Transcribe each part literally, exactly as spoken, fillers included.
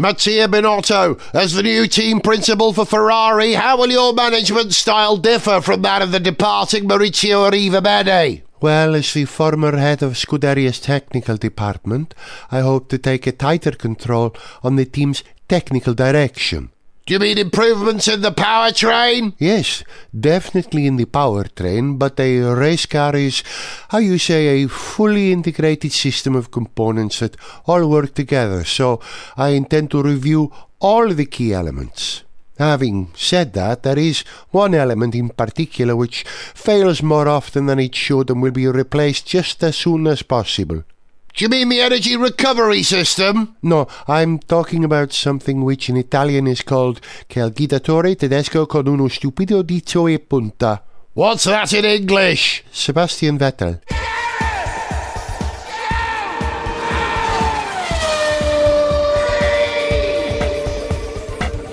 Mattia Binotto, as the new team principal for Ferrari, how will your management style differ from that of the departing Maurizio Arrivabene? Well, as the former head of Scuderia's technical department, I hope to take a tighter control on the team's technical direction. Do you mean improvements in the powertrain? Yes, definitely in the powertrain, but a race car is, how you say, a fully integrated system of components that all work together, so I intend to review all the key elements. Having said that, there is one element in particular which fails more often than it should and will be replaced just as soon as possible. Do you mean the energy recovery system? No, I'm talking about something which in Italian is called che il guidatore tedesco con uno stupido dito e punta. What's that in English? Sebastian Vettel.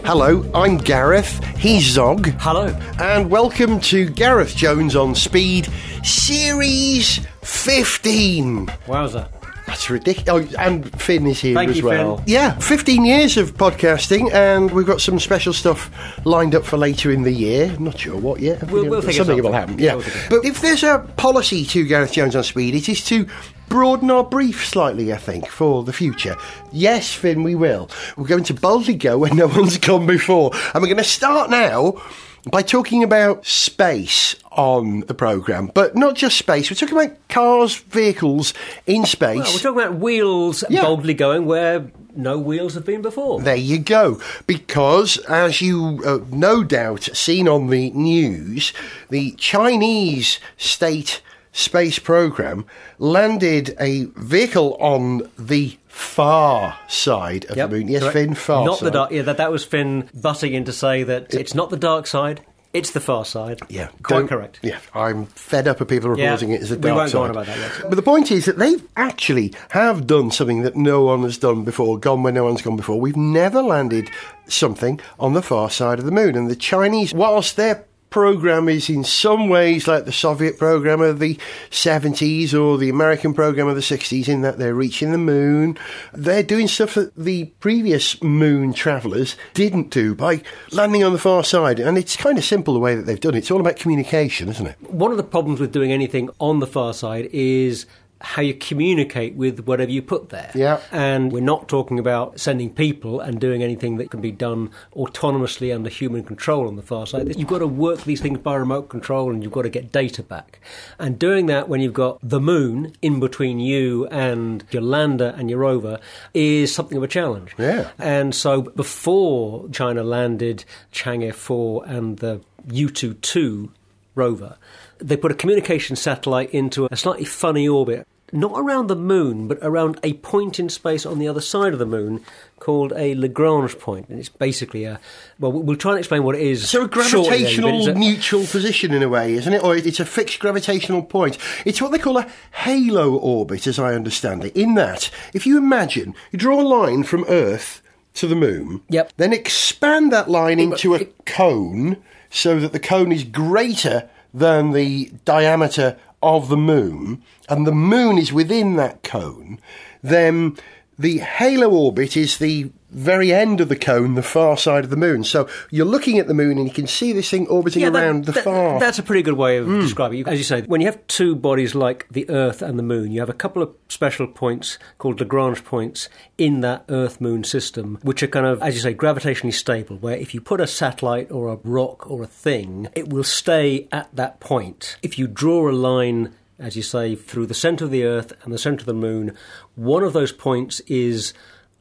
Hello, I'm Gareth, he's Zog. Hello. And welcome to Gareth Jones on Speed, Series fifteen. Wowza. That's ridiculous. Oh, and Finn is here Thank as you, well. Finn. Yeah, fifteen years of podcasting, and we've got some special stuff lined up for later in the year. Not sure what yet. We'll, we'll something, something will happen. Yeah, we'll but if there's a policy to Gareth Jones on Speed, it is to broaden our brief slightly, I think, for the future. Yes, Finn, we will. We're going to boldly go where no one's gone before, and we're going to start now by talking about space on the programme, but not just space. We're talking about cars, vehicles in space. Well, we're talking about wheels yeah. boldly going where no wheels have been before. There you go. Because, as you uh, no doubt seen on the news, the Chinese state space programme landed a vehicle on the far side of yep, the moon. Yes, correct. Finn, far not side. The dark, yeah, that, that was Finn butting in to say that it, it's not the dark side, it's the far side. Yeah. Quite correct. Yeah, I'm fed up of people reporting yeah, it as the dark side. We won't go on about that yet. But the point is that they actually have done something that no one has done before, gone where no one's gone before. We've never landed something on the far side of the moon. And the Chinese, whilst they're program is in some ways like the Soviet program of the seventies or the American program of the sixties, in that they're reaching the moon. They're doing stuff that the previous moon travellers didn't do by landing on the far side. And it's kind of simple the way that they've done it. It's all about communication, isn't it? One of the problems with doing anything on the far side is how you communicate with whatever you put there. Yeah. And we're not talking about sending people and doing anything that can be done autonomously under human control on the far side. You've got to work these things by remote control and you've got to get data back. And doing that when you've got the moon in between you and your lander and your rover is something of a challenge. Yeah. And so before China landed Chang'e four and the Yutu two rover, they put a communication satellite into a slightly funny orbit, not around the moon, but around a point in space on the other side of the moon called a Lagrange point. And it's basically a, well, we'll try and explain what it is. So a gravitational shortly, a neutral position in a way, isn't it? Or it's a fixed gravitational point. It's what they call a halo orbit, as I understand it, in that if you imagine, you draw a line from Earth to the moon, yep. then expand that line into a cone so that the cone is greater than the diameter of the moon, and the moon is within that cone, then the halo orbit is the very end of the cone, the far side of the moon. So you're looking at the moon and you can see this thing orbiting yeah, that, around the that, far... That's a pretty good way of mm. describing it. As you say, when you have two bodies like the Earth and the moon, you have a couple of special points called Lagrange points in that Earth-moon system, which are kind of, as you say, gravitationally stable, where if you put a satellite or a rock or a thing, it will stay at that point. If you draw a line, as you say, through the centre of the Earth and the centre of the moon, one of those points is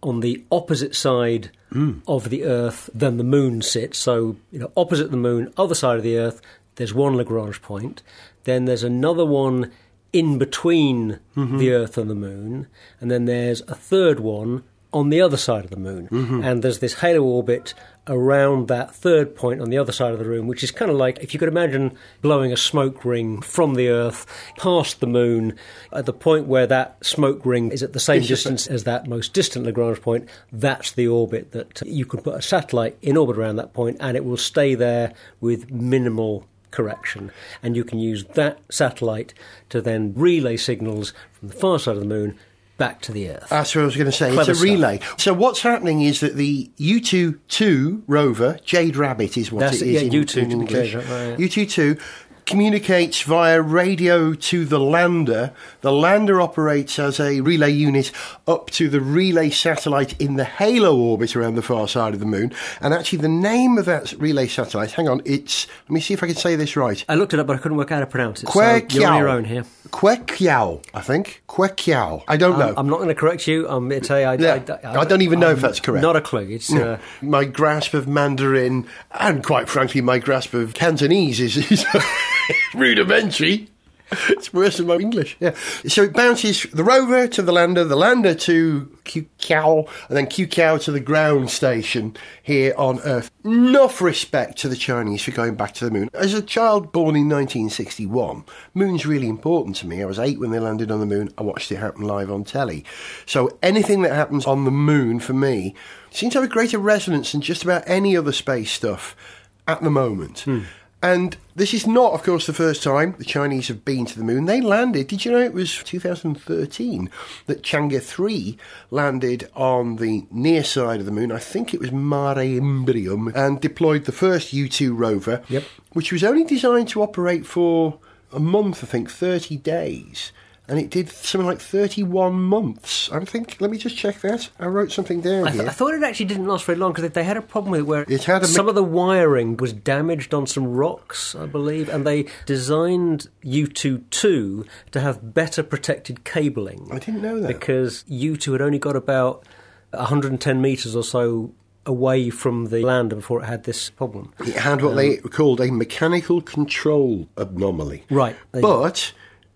on the opposite side mm. of the Earth than the moon sits. So, you know, opposite the moon, other side of the Earth, there's one Lagrange point. Then there's another one in between mm-hmm. the Earth and the moon. And then there's a third one on the other side of the moon. Mm-hmm. And there's this halo orbit around that third point on the other side of the room, which is kind of like, if you could imagine blowing a smoke ring from the Earth past the moon, at the point where that smoke ring is at the same distance as that most distant Lagrange point, that's the orbit that you can put a satellite in orbit around that point, and it will stay there with minimal correction. And you can use that satellite to then relay signals from the far side of the moon back to the Earth. That's what I was going to say. Clever it's a stuff. relay. So what's happening is that the Yutu two rover, Jade Rabbit is what That's it is yeah, in, U two in English, right, yeah. Yutu two communicates via radio to the lander. The lander operates as a relay unit up to the relay satellite in the halo orbit around the far side of the moon. And actually the name of that relay satellite, hang on, it's, let me see if I can say this right. I looked it up, but I couldn't work out how to pronounce it. Queqiao. So you're on your own here. Queqiao, I think. Queqiao. I don't um, know. I'm not going to correct you. Um, it's a, I, yeah. I, I, I don't even know I'm if that's correct. Not a clue. It's, no. uh, my grasp of Mandarin, and quite frankly, my grasp of Cantonese is... is rudimentary. It's worse than my English. Yeah. So it bounces the rover to the lander, the lander to Queqiao, and then Queqiao to the ground station here on Earth. Enough respect to the Chinese for going back to the moon. As a child born in nineteen sixty-one, moon's really important to me. I was eight when they landed on the moon. I watched it happen live on telly. So anything that happens on the moon, for me, seems to have a greater resonance than just about any other space stuff at the moment. Hmm. And this is not, of course, the first time the Chinese have been to the moon. They landed, did you know it was two thousand thirteen that Chang'e three landed on the near side of the moon? I think it was Mare Imbrium, and deployed the first U two rover, yep. which was only designed to operate for a month, I think, thirty days. And it did something like thirty-one months. I think, let me just check that. I wrote something down I th- here. I thought it actually didn't last very long because they had a problem with it where it had a some mi- of the wiring was damaged on some rocks, I believe, and they designed U two two to have better protected cabling. I didn't know that. Because U two had only got about one hundred ten metres or so away from the lander before it had this problem. It had what um, they called a mechanical control anomaly. Right. But... Go.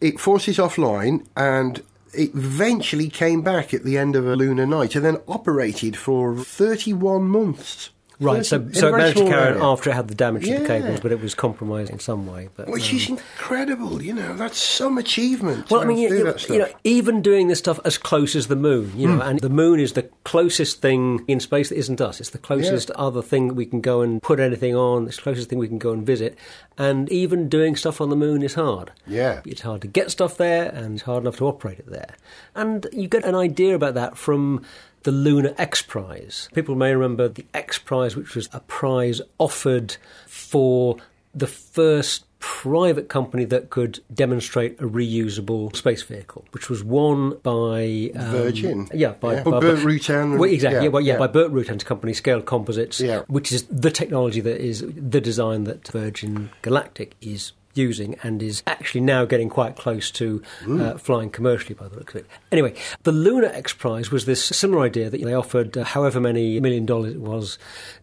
It forces offline, and it eventually came back at the end of a lunar night and then operated for thirty-one months. Right, so, so it managed to carry on after it had the damage yeah. to the cables, but it was compromised in some way. But, Which um, is incredible, you know, that's some achievement. Well, I mean, you, you, you know, even doing this stuff as close as the moon, you know, mm. and the moon is the closest thing in space that isn't us. It's the closest yeah. other thing that we can go and put anything on, it's the closest thing we can go and visit. And even doing stuff on the moon is hard. Yeah. It's hard to get stuff there, and it's hard enough to operate it there. And you get an idea about that from... the Lunar X Prize. People may remember the X Prize, which was a prize offered for the first private company that could demonstrate a reusable space vehicle, which was won by... Um, Virgin. Yeah. by, yeah. by, by Bert Rutan. Well, exactly, yeah, yeah, well, yeah, yeah. by Bert Rutan's company, Scaled Composites, yeah. which is the technology that is the design that Virgin Galactic is using and is actually now getting quite close to uh, flying commercially by the looks of it. Anyway, the Lunar X Prize was this similar idea that they offered uh, however many million dollars it was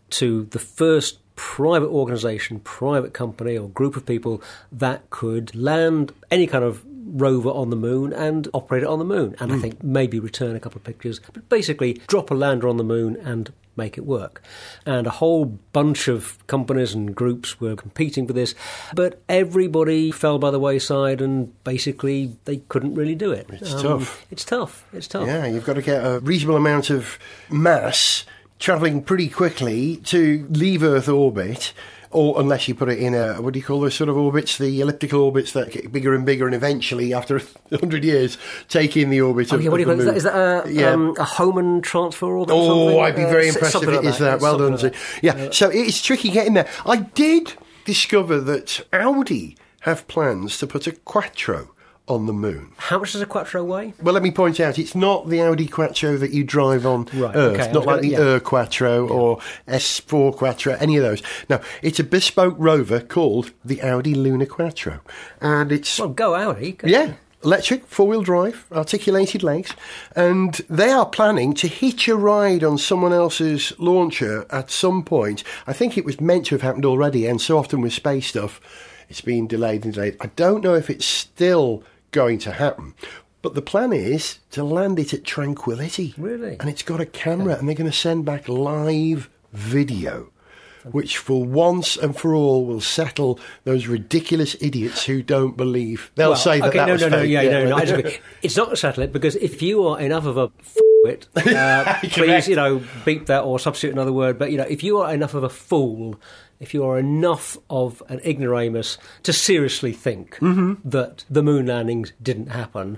to the first private organisation, private company or group of people that could land any kind of rover on the moon and operate it on the moon. And mm. I think maybe return a couple of pictures, but basically drop a lander on the moon and make it work. And a whole bunch of companies and groups were competing for this, but everybody fell by the wayside and basically they couldn't really do it. It's um, tough. It's tough. It's tough. Yeah, you've got to get a reasonable amount of mass travelling pretty quickly to leave Earth orbit, or unless you put it in a, what do you call those sort of orbits, the elliptical orbits that get bigger and bigger and eventually, after one hundred years, take in the orbit okay, of, what do you of the call moon. Is that, is that a, yeah. um, a Hohmann transfer orbit or oh, something? I'd be very uh, impressed if it like is that. that. Well done. Like yeah. yeah, so it's tricky getting there. I did discover that Audi have plans to put a Quattro on the moon. How much does a Quattro weigh? Well, let me point out, it's not the Audi Quattro that you drive on right, Earth, okay, not like gonna, the yeah. E R Quattro yeah. or S four Quattro, any of those. No, it's a bespoke rover called the Audi Lunar Quattro. And it's... Well, go Audi. Go yeah. Ahead. Electric, four-wheel drive, articulated legs, and they are planning to hitch a ride on someone else's launcher at some point. I think it was meant to have happened already, and so often with space stuff, it's been delayed and delayed. I don't know if it's still... going to happen, but the plan is to land it at Tranquility, really, and it's got a camera, yeah. and they're going to send back live video, which for once and for all will settle those ridiculous idiots who don't believe they'll well, say that okay, that no, was no, no, fake. Yeah, yeah. no, no, no, no. It's not to settle it because if you are enough of a f***wit, uh, please, you know, beep that or substitute another word. But you know, if you are enough of a fool. If you are enough of an ignoramus to seriously think mm-hmm. that the moon landings didn't happen,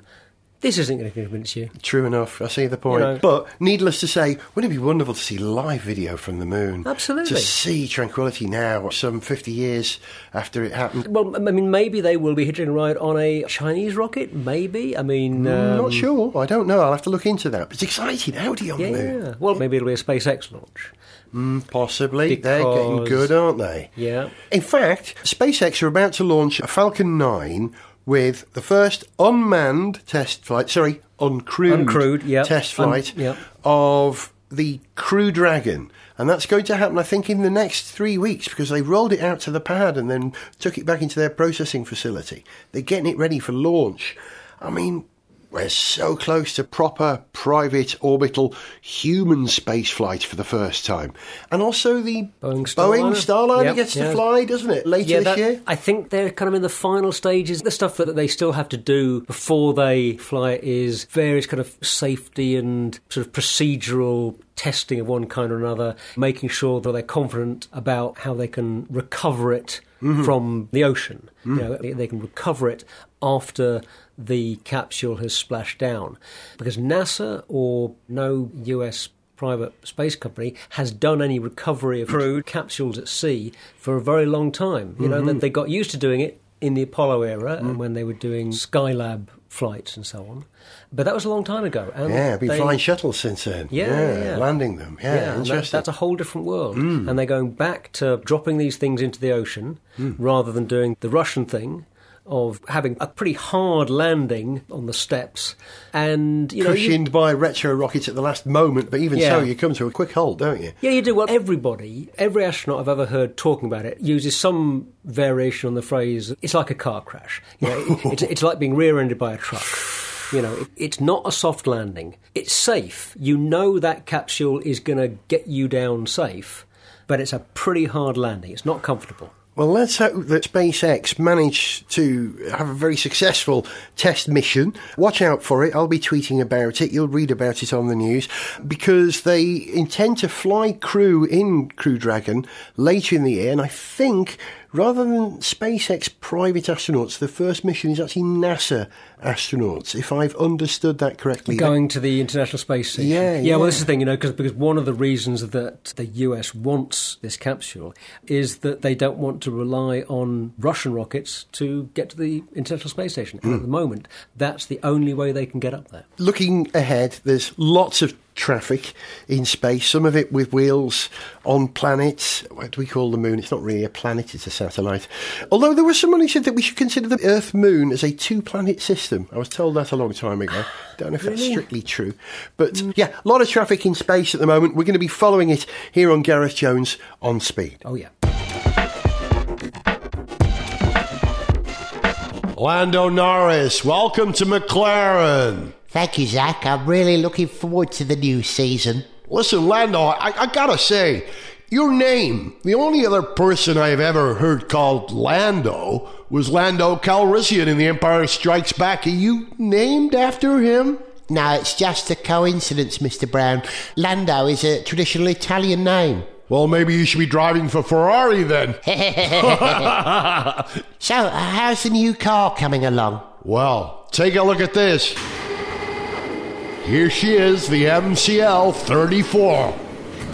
this isn't going to convince you. True enough. I see the point. You know. But needless to say, wouldn't it be wonderful to see live video from the moon? Absolutely. To see Tranquility now, some fifty years after it happened. Well, I mean, maybe they will be hitching a ride on a Chinese rocket, maybe. I mean... I'm um, not sure. I don't know. I'll have to look into that. But it's exciting. Audi on yeah. the moon. Yeah. Well, maybe it'll be a SpaceX launch. Mm, possibly. Because... They're getting good, aren't they? Yeah. In fact, SpaceX are about to launch a Falcon nine... with the first unmanned test flight, sorry, uncrewed, uncrewed yep. test flight Un- yep. of the Crew Dragon. And that's going to happen, I think, in the next three weeks because they rolled it out to the pad and then took it back into their processing facility. They're getting it ready for launch. I mean, we're so close to proper private orbital human space flight for the first time. And also the Boeing Starliner, Boeing Starliner yep, gets yeah. to fly, doesn't it, later yeah, this that, year? I think they're kind of in the final stages. The stuff that they still have to do before they fly is various kind of safety and sort of procedural testing of one kind or another, making sure that they're confident about how they can recover it mm-hmm. from the ocean. Mm. You know, they, they can recover it after the capsule has splashed down. Because NASA or no U S private space company has done any recovery of crewed capsules at sea for a very long time. You mm-hmm. know, they got used to doing it in the Apollo era mm. and when they were doing Skylab flights and so on. But that was a long time ago. And yeah, been they, flying shuttles since then. Yeah, yeah, yeah. landing them. Yeah, yeah interesting. That, that's a whole different world. Mm. And they're going back to dropping these things into the ocean mm. rather than doing the Russian thing of having a pretty hard landing on the steps and, you know... Cushioned you, by retro rockets at the last moment, but even yeah. so, you come to a quick halt, don't you? Yeah, you do. Well, everybody, every astronaut I've ever heard talking about it uses some variation on the phrase, it's like a car crash. You know, it, it's, it's like being rear-ended by a truck. You know, it, it's not a soft landing. It's safe. You know that capsule is going to get you down safe, but it's a pretty hard landing. It's not comfortable. Well, let's hope that SpaceX managed to have a very successful test mission. Watch out for it. I'll be tweeting about it. You'll read about it on the news. Because they intend to fly crew in Crew Dragon later in the year. And I think, rather than SpaceX private astronauts, the first mission is actually NASA astronauts, if I've understood that correctly. Going to the International Space Station. Yeah, yeah. yeah. Well, this is the thing, you know, cause, because one of the reasons that the U S wants this capsule is that they don't want to rely on Russian rockets to get to the International Space Station. And mm. at the moment, that's the only way they can get up there. Looking ahead, there's lots of traffic in space, some of it with wheels on planets. What do we call the moon? It's not really a planet, it's a satellite. Although there was someone who said that we should consider the Earth-Moon as a two-planet system. I was told that a long time ago. Don't know if really? that's strictly true. But mm. yeah, a lot of traffic in space at the moment. We're going to be following it here on Gareth Jones on Speed. Oh, yeah. Lando Norris, welcome to McLaren. Thank you, Zach. I'm really looking forward to the new season. Listen, Lando, I, I gotta say, your name, the only other person I've ever heard called Lando was Lando Calrissian in The Empire Strikes Back. Are you named after him? No, it's just a coincidence, Mister Brown. Lando is a traditional Italian name. Well, maybe you should be driving for Ferrari then. So, uh, how's the new car coming along? Well, take a look at this. Here she is, the M C L thirty-four.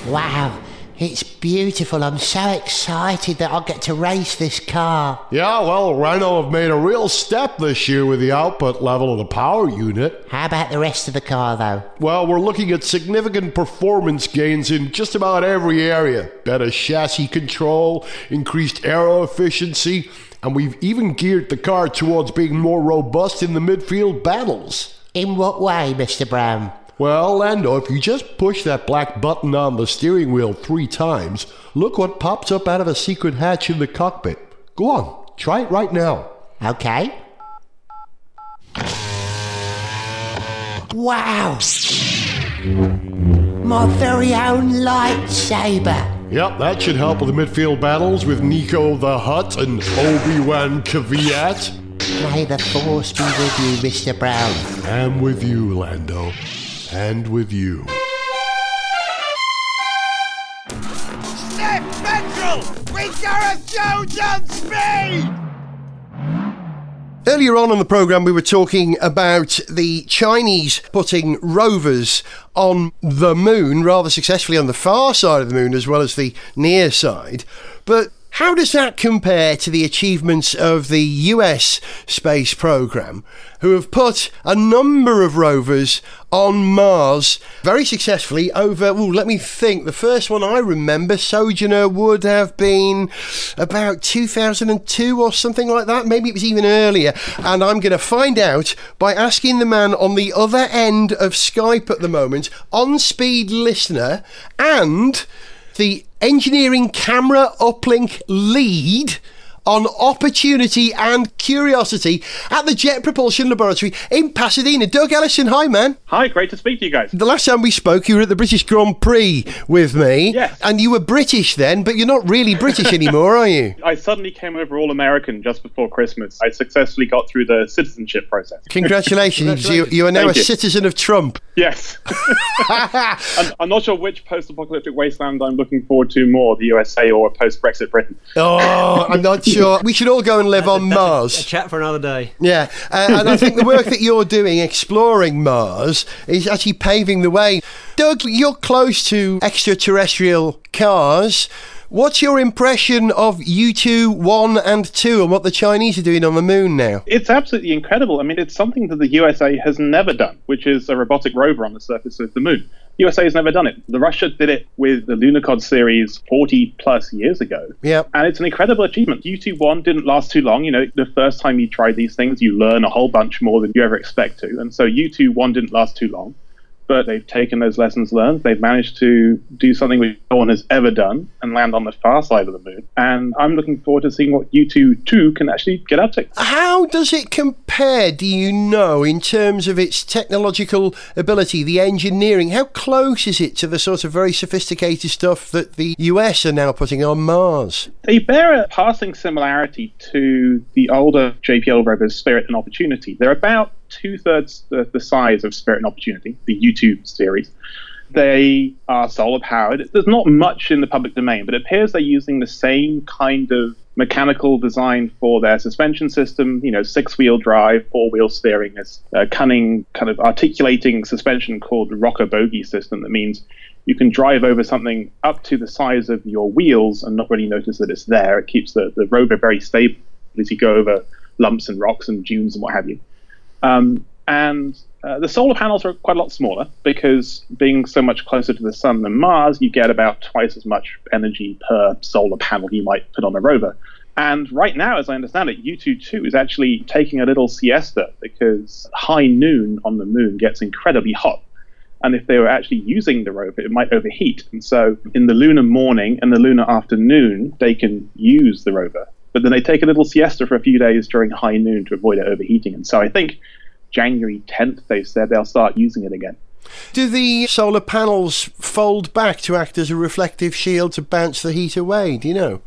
Wow, it's beautiful. I'm so excited that I'll get to race this car. Yeah, well, Renault have made a real step this year with the output level of the power unit. How about the rest of the car, though? Well, we're looking at significant performance gains in just about every area. Better chassis control, increased aero efficiency, and we've even geared the car towards being more robust in the midfield battles. In what way, Mister Brown? Well, Lando, if you just push that black button on the steering wheel three times, look what pops up out of a secret hatch in the cockpit. Go on, try it right now. Okay. Wow! My very own lightsaber! Yep, that should help with the midfield battles with Nico the Hutt and Obi-Wan Kvyat. May the force be with you, Mister Brown. I'm with you, Lando. And with you. Step Petrol with Gareth Jones on Speed! Earlier on in the programme, we were talking about the Chinese putting rovers on the moon, rather successfully on the far side of the moon as well as the near side. But how does that compare to the achievements of the U S space program, who have put a number of rovers on Mars very successfully over, ooh, let me think, the first one I remember, Sojourner, would have been about two thousand two or something like that. Maybe it was even earlier. And I'm going to find out by asking the man on the other end of Skype at the moment, on speed listener, and the engineering camera uplink lead on Opportunity and Curiosity at the Jet Propulsion Laboratory in Pasadena. Doug Ellison, hi, man. Hi, great to speak to you guys. The last time we spoke, you were at the British Grand Prix with me. Yes. And you were British then, but you're not really British anymore, are you? I suddenly came over all American just before Christmas. I successfully got through the citizenship process. Congratulations. Congratulations. You, you are now Thank a you. citizen of Trump. Yes. I'm, I'm not sure which post-apocalyptic wasteland I'm looking forward to more, the U S A or post-Brexit Britain. Oh, I'm not sure. Sure. We should all go and live that's on a, Mars. A, a chat for another day. Yeah, uh, and I think the work that you're doing exploring Mars is actually paving the way. Doug, you're close to extraterrestrial cars. What's your impression of Yutu one and two and what the Chinese are doing on the moon now? It's absolutely incredible. I mean, it's something that the U S A has never done, which is a robotic rover on the surface of the moon. U S A has never done it. The Russia did it with the Lunokhod series forty plus years ago. Yeah. And it's an incredible achievement. Yutu one didn't last too long. You know, the first time you try these things, you learn a whole bunch more than you ever expect to. And so Yutu one didn't last too long. But they've taken those lessons learned. They've managed to do something which no one has ever done and land on the far side of the moon. And I'm looking forward to seeing what Yutu two can actually get up to. How does it compare, do you know, in terms of its technological ability, the engineering? How close is it to the sort of very sophisticated stuff that the U S are now putting on Mars? They bear a passing similarity to the older J P L rovers, Spirit and Opportunity. They're about two-thirds the, the size of Spirit and Opportunity, the Yutu series. They are solar-powered. There's not much in the public domain, but it appears they're using the same kind of mechanical design for their suspension system, you know, six-wheel drive, four-wheel steering, this uh, cunning kind of articulating suspension called the rocker bogey system that means you can drive over something up to the size of your wheels and not really notice that it's there. It keeps the, the rover very stable as you go over lumps and rocks and dunes and what have you. Um, and uh, the solar panels are quite a lot smaller because being so much closer to the sun than Mars, you get about twice as much energy per solar panel you might put on a rover. And right now, as I understand it, Yutu two is actually taking a little siesta because high noon on the moon gets incredibly hot. And if they were actually using the rover, it might overheat. And so in the lunar morning and the lunar afternoon, they can use the rover. But then they take a little siesta for a few days during high noon to avoid it overheating. And so I think January tenth, they said they'll start using it again. Do the solar panels fold back to act as a reflective shield to bounce the heat away? Do you know?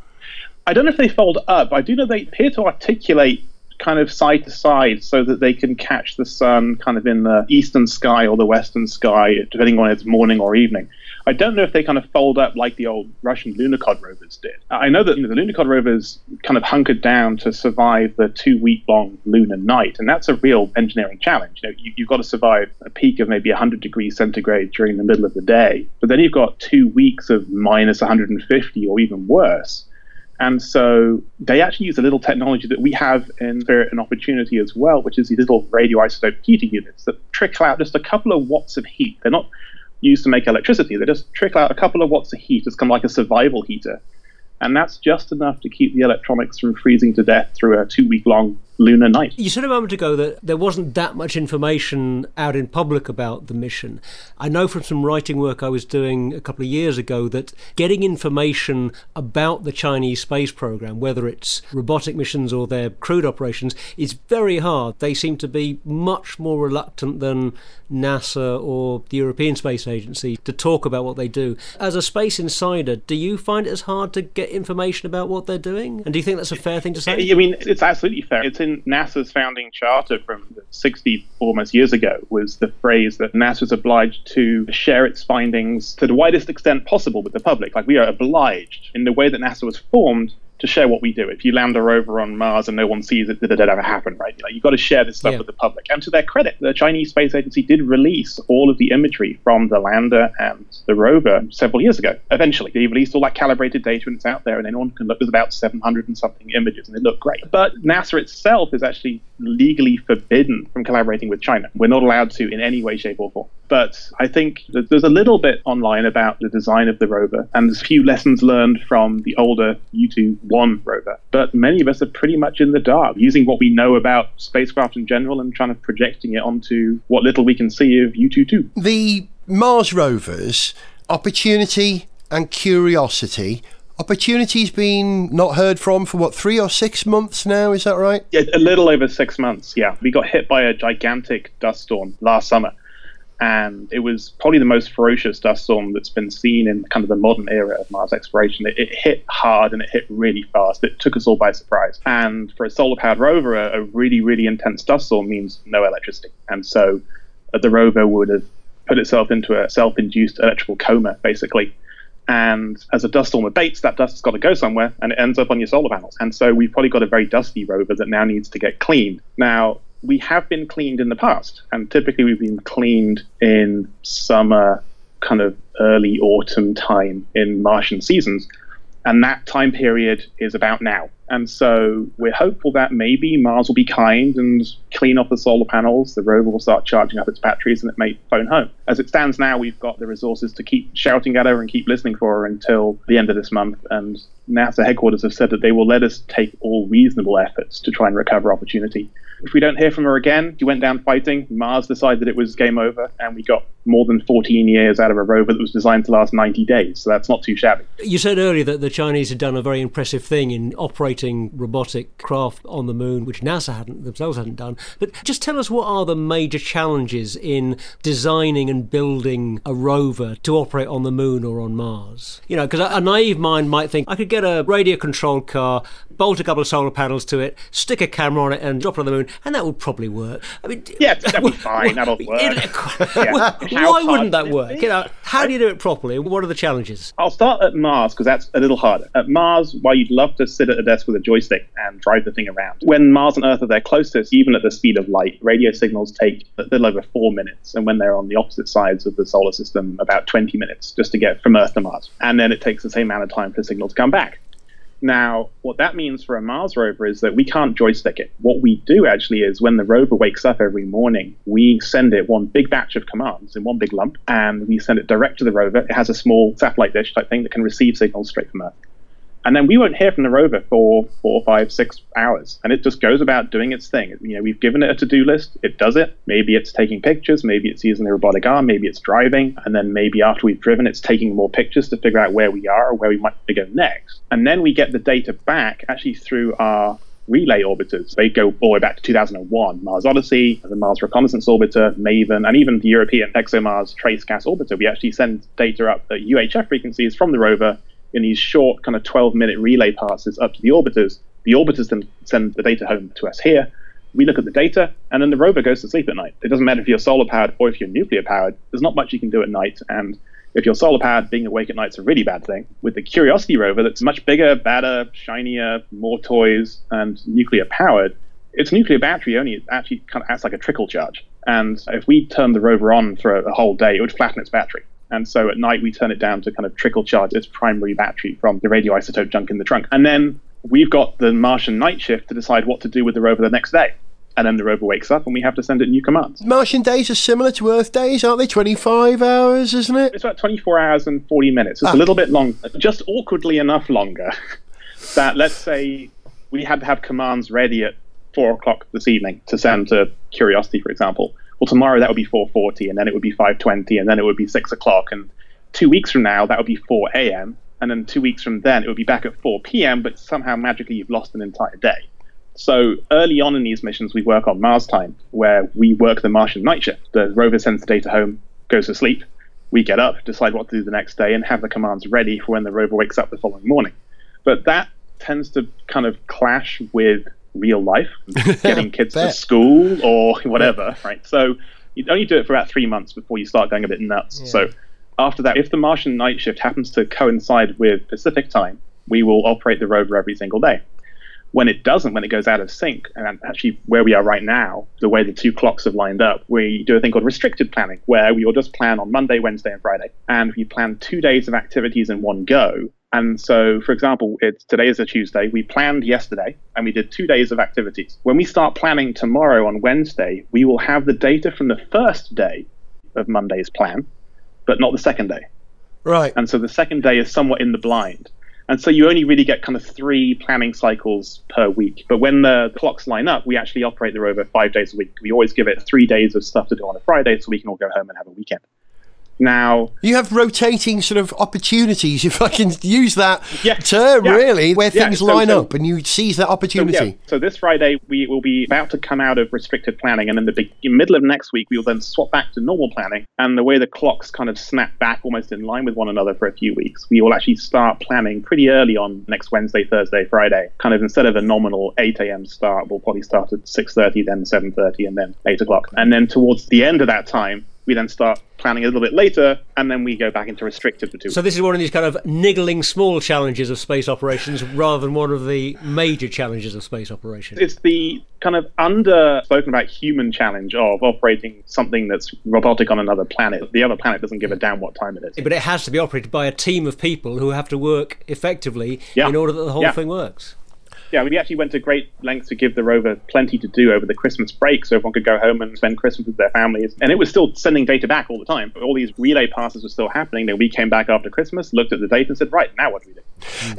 I don't know if they fold up. I do know they appear to articulate kind of side to side so that they can catch the sun kind of in the eastern sky or the western sky, depending on its morning or evening. I don't know if they kind of fold up like the old Russian Lunokhod rovers did. I know that the Lunokhod rovers kind of hunkered down to survive the two-week-long lunar night, and that's a real engineering challenge. You know, you, you've got to survive a peak of maybe one hundred degrees centigrade during the middle of the day, but then you've got two weeks of minus one hundred fifty or even worse. And so they actually use a little technology that we have in Spirit and Opportunity as well, which is these little radioisotope heating units that trickle out just a couple of watts of heat. They're not used to make electricity. They just trickle out a couple of watts of heat. It's kind of like a survival heater. And that's just enough to keep the electronics from freezing to death through a two-week-long lunar night. You said a moment ago that there wasn't that much information out in public about the mission. I know from some writing work I was doing a couple of years ago that getting information about the Chinese space program, whether it's robotic missions or their crewed operations, is very hard. They seem to be much more reluctant than NASA or the European Space Agency to talk about what they do. As a space insider, do you find it as hard to get information about what they're doing? And do you think that's a fair thing to say? I mean, it's absolutely fair. It's in NASA's founding charter from sixty almost years ago was the phrase that NASA is obliged to share its findings to the widest extent possible with the public. Like, we are obliged. In the way that NASA was formed, to share what we do. If you land a rover on Mars and no one sees it, did it ever happen, right? Like, you've got to share this stuff yeah. with the public. And to their credit, the Chinese Space Agency did release all of the imagery from the lander and the rover several years ago. Eventually, they released all that calibrated data and it's out there, and anyone can look. There's about seven hundred and something images, and they look great. But NASA itself is actually legally forbidden from collaborating with China. We're not allowed to in any way, shape, or form. But I think that there's a little bit online about the design of the rover, and there's a few lessons learned from the older Yutu one rover. But many of us are pretty much in the dark, using what we know about spacecraft in general and trying to projecting it onto what little we can see of Yutu two. The Mars rovers, Opportunity and Curiosity. Opportunity's been not heard from for, what, three or six months now, is that right? Yeah, a little over six months, yeah. We got hit by a gigantic dust storm last summer. And it was probably the most ferocious dust storm that's been seen in kind of the modern era of Mars exploration. It, it hit hard and it hit really fast. It took us all by surprise. And for a solar-powered rover, a, a really, really intense dust storm means no electricity. And so uh, the rover would have put itself into a self-induced electrical coma, basically. And as a dust storm abates, that dust has got to go somewhere, and it ends up on your solar panels. And so we've probably got a very dusty rover that now needs to get cleaned. Now, we have been cleaned in the past, and typically we've been cleaned in summer, kind of early autumn time in Martian seasons, and that time period is about now. And so we're hopeful that maybe Mars will be kind and clean off the solar panels, the rover will start charging up its batteries, and it may phone home. As it stands now, we've got the resources to keep shouting at her and keep listening for her until the end of this month, and NASA headquarters have said that they will let us take all reasonable efforts to try and recover Opportunity. If we don't hear from her again, she went down fighting. Mars decided it was game over, and we got more than fourteen years out of a rover that was designed to last ninety days, so that's not too shabby. You said earlier that the Chinese had done a very impressive thing in operating robotic craft on the moon, which NASA hadn't themselves hadn't done. But just tell us, what are the major challenges in designing and building a rover to operate on the moon or on Mars? You know, because a, a naive mind might think, I could get a radio-controlled car, bolt a couple of solar panels to it, stick a camera on it and drop it on the moon, and that would probably work. I mean, yeah, that'd be fine. That'll work. It, yeah. Well, why wouldn't that work? You know, how do you do it properly? What are the challenges? I'll start at Mars because that's a little harder. At Mars, while you'd love to sit at a desk with a joystick and drive the thing around, when Mars and Earth are their closest, even at the speed of light, radio signals take a little over four minutes, and when they're on the opposite sides of the solar system, about twenty minutes just to get from Earth to Mars, and then it takes the same amount of time for the signal to come back. Now, what that means for a Mars rover is that we can't joystick it. What we do actually is when the rover wakes up every morning, we send it one big batch of commands in one big lump, and we send it direct to the rover. It has a small satellite dish type thing that can receive signals straight from Earth. And then we won't hear from the rover for four, five, six hours. And it just goes about doing its thing. You know, we've given it a to-do list. It does it. Maybe it's taking pictures. Maybe it's using the robotic arm. Maybe it's driving. And then maybe after we've driven, it's taking more pictures to figure out where we are or where we might go next. And then we get the data back actually through our relay orbiters. They go all the way back to two thousand one. Mars Odyssey, the Mars Reconnaissance Orbiter, MAVEN, and even the European ExoMars Trace Gas Orbiter. We actually send data up at U H F frequencies from the rover in these short kind of twelve minute relay passes up to the orbiters. The orbiters then send the data home to us here. We look at the data, and then the rover goes to sleep at night. It doesn't matter if you're solar powered or if you're nuclear powered. There's not much you can do at night. And if you're solar powered, being awake at night's a really bad thing. With the Curiosity rover, that's much bigger, badder, shinier, more toys, and nuclear powered, its nuclear battery only actually kind of acts like a trickle charge. And if we turn the rover on for a whole day, it would flatten its battery. And so at night, we turn it down to kind of trickle charge its primary battery from the radioisotope junk in the trunk. And then we've got the Martian night shift to decide what to do with the rover the next day. And then the rover wakes up and we have to send it new commands. Martian days are similar to Earth days, aren't they? twenty-five hours, isn't it? It's about twenty-four hours and forty minutes. It's ah. a little bit long, just awkwardly enough longer that, let's say, we had to have commands ready at four o'clock this evening to send to Curiosity, for example. Well, tomorrow that would be four forty, and then it would be five twenty, and then it would be six o'clock, and two weeks from now, that would be four a.m., and then two weeks from then, it would be back at four p.m., but somehow magically you've lost an entire day. So early on in these missions, we work on Mars time, where we work the Martian night shift. The rover sends the data home, goes to sleep, we get up, decide what to do the next day, and have the commands ready for when the rover wakes up the following morning. But that tends to kind of clash with real life, getting kids to school or whatever, right? So you only do it for about three months before you start going a bit nuts. Yeah. So after that, if the Martian night shift happens to coincide with Pacific time, we will operate the rover every single day. When it doesn't, when it goes out of sync, and actually where we are right now, the way the two clocks have lined up, we do a thing called restricted planning, where we will just plan on Monday, Wednesday, and Friday. And we plan two days of activities in one go. And so, for example, it's, today is a Tuesday. We planned yesterday, and we did two days of activities. When we start planning tomorrow on Wednesday, we will have the data from the first day of Monday's plan, but not the second day. Right. And so the second day is somewhat in the blind. And so you only really get kind of three planning cycles per week. But when the clocks line up, we actually operate the rover five days a week. We always give it three days of stuff to do on a Friday so we can all go home and have a weekend. Now, you have rotating sort of opportunities, if I can use that yes, term, yeah, really, where yeah, things so, line so, up and you seize that opportunity. So, yeah. so this Friday, we will be about to come out of restricted planning. And in the big, in middle of next week, we will then swap back to normal planning. And the way the clocks kind of snap back almost in line with one another for a few weeks, we will actually start planning pretty early on next Wednesday, Thursday, Friday. Kind of instead of a nominal eight a.m. start, we'll probably start at six thirty, then seven thirty, and then eight o'clock. And then towards the end of that time, we then start planning a little bit later, and then we go back into restricted for two weeks. So this is one of these kind of niggling small challenges of space operations rather than one of the major challenges of space operations. It's the kind of under-spoken about human challenge of operating something that's robotic on another planet. The other planet doesn't give a damn what time it is. But it has to be operated by a team of people who have to work effectively yeah. in order that the whole yeah. thing works. Yeah, we actually went to great lengths to give the rover plenty to do over the Christmas break so everyone could go home and spend Christmas with their families. And it was still sending data back all the time. All these relay passes were still happening. Then we came back after Christmas, looked at the data and said, right, now what do we do?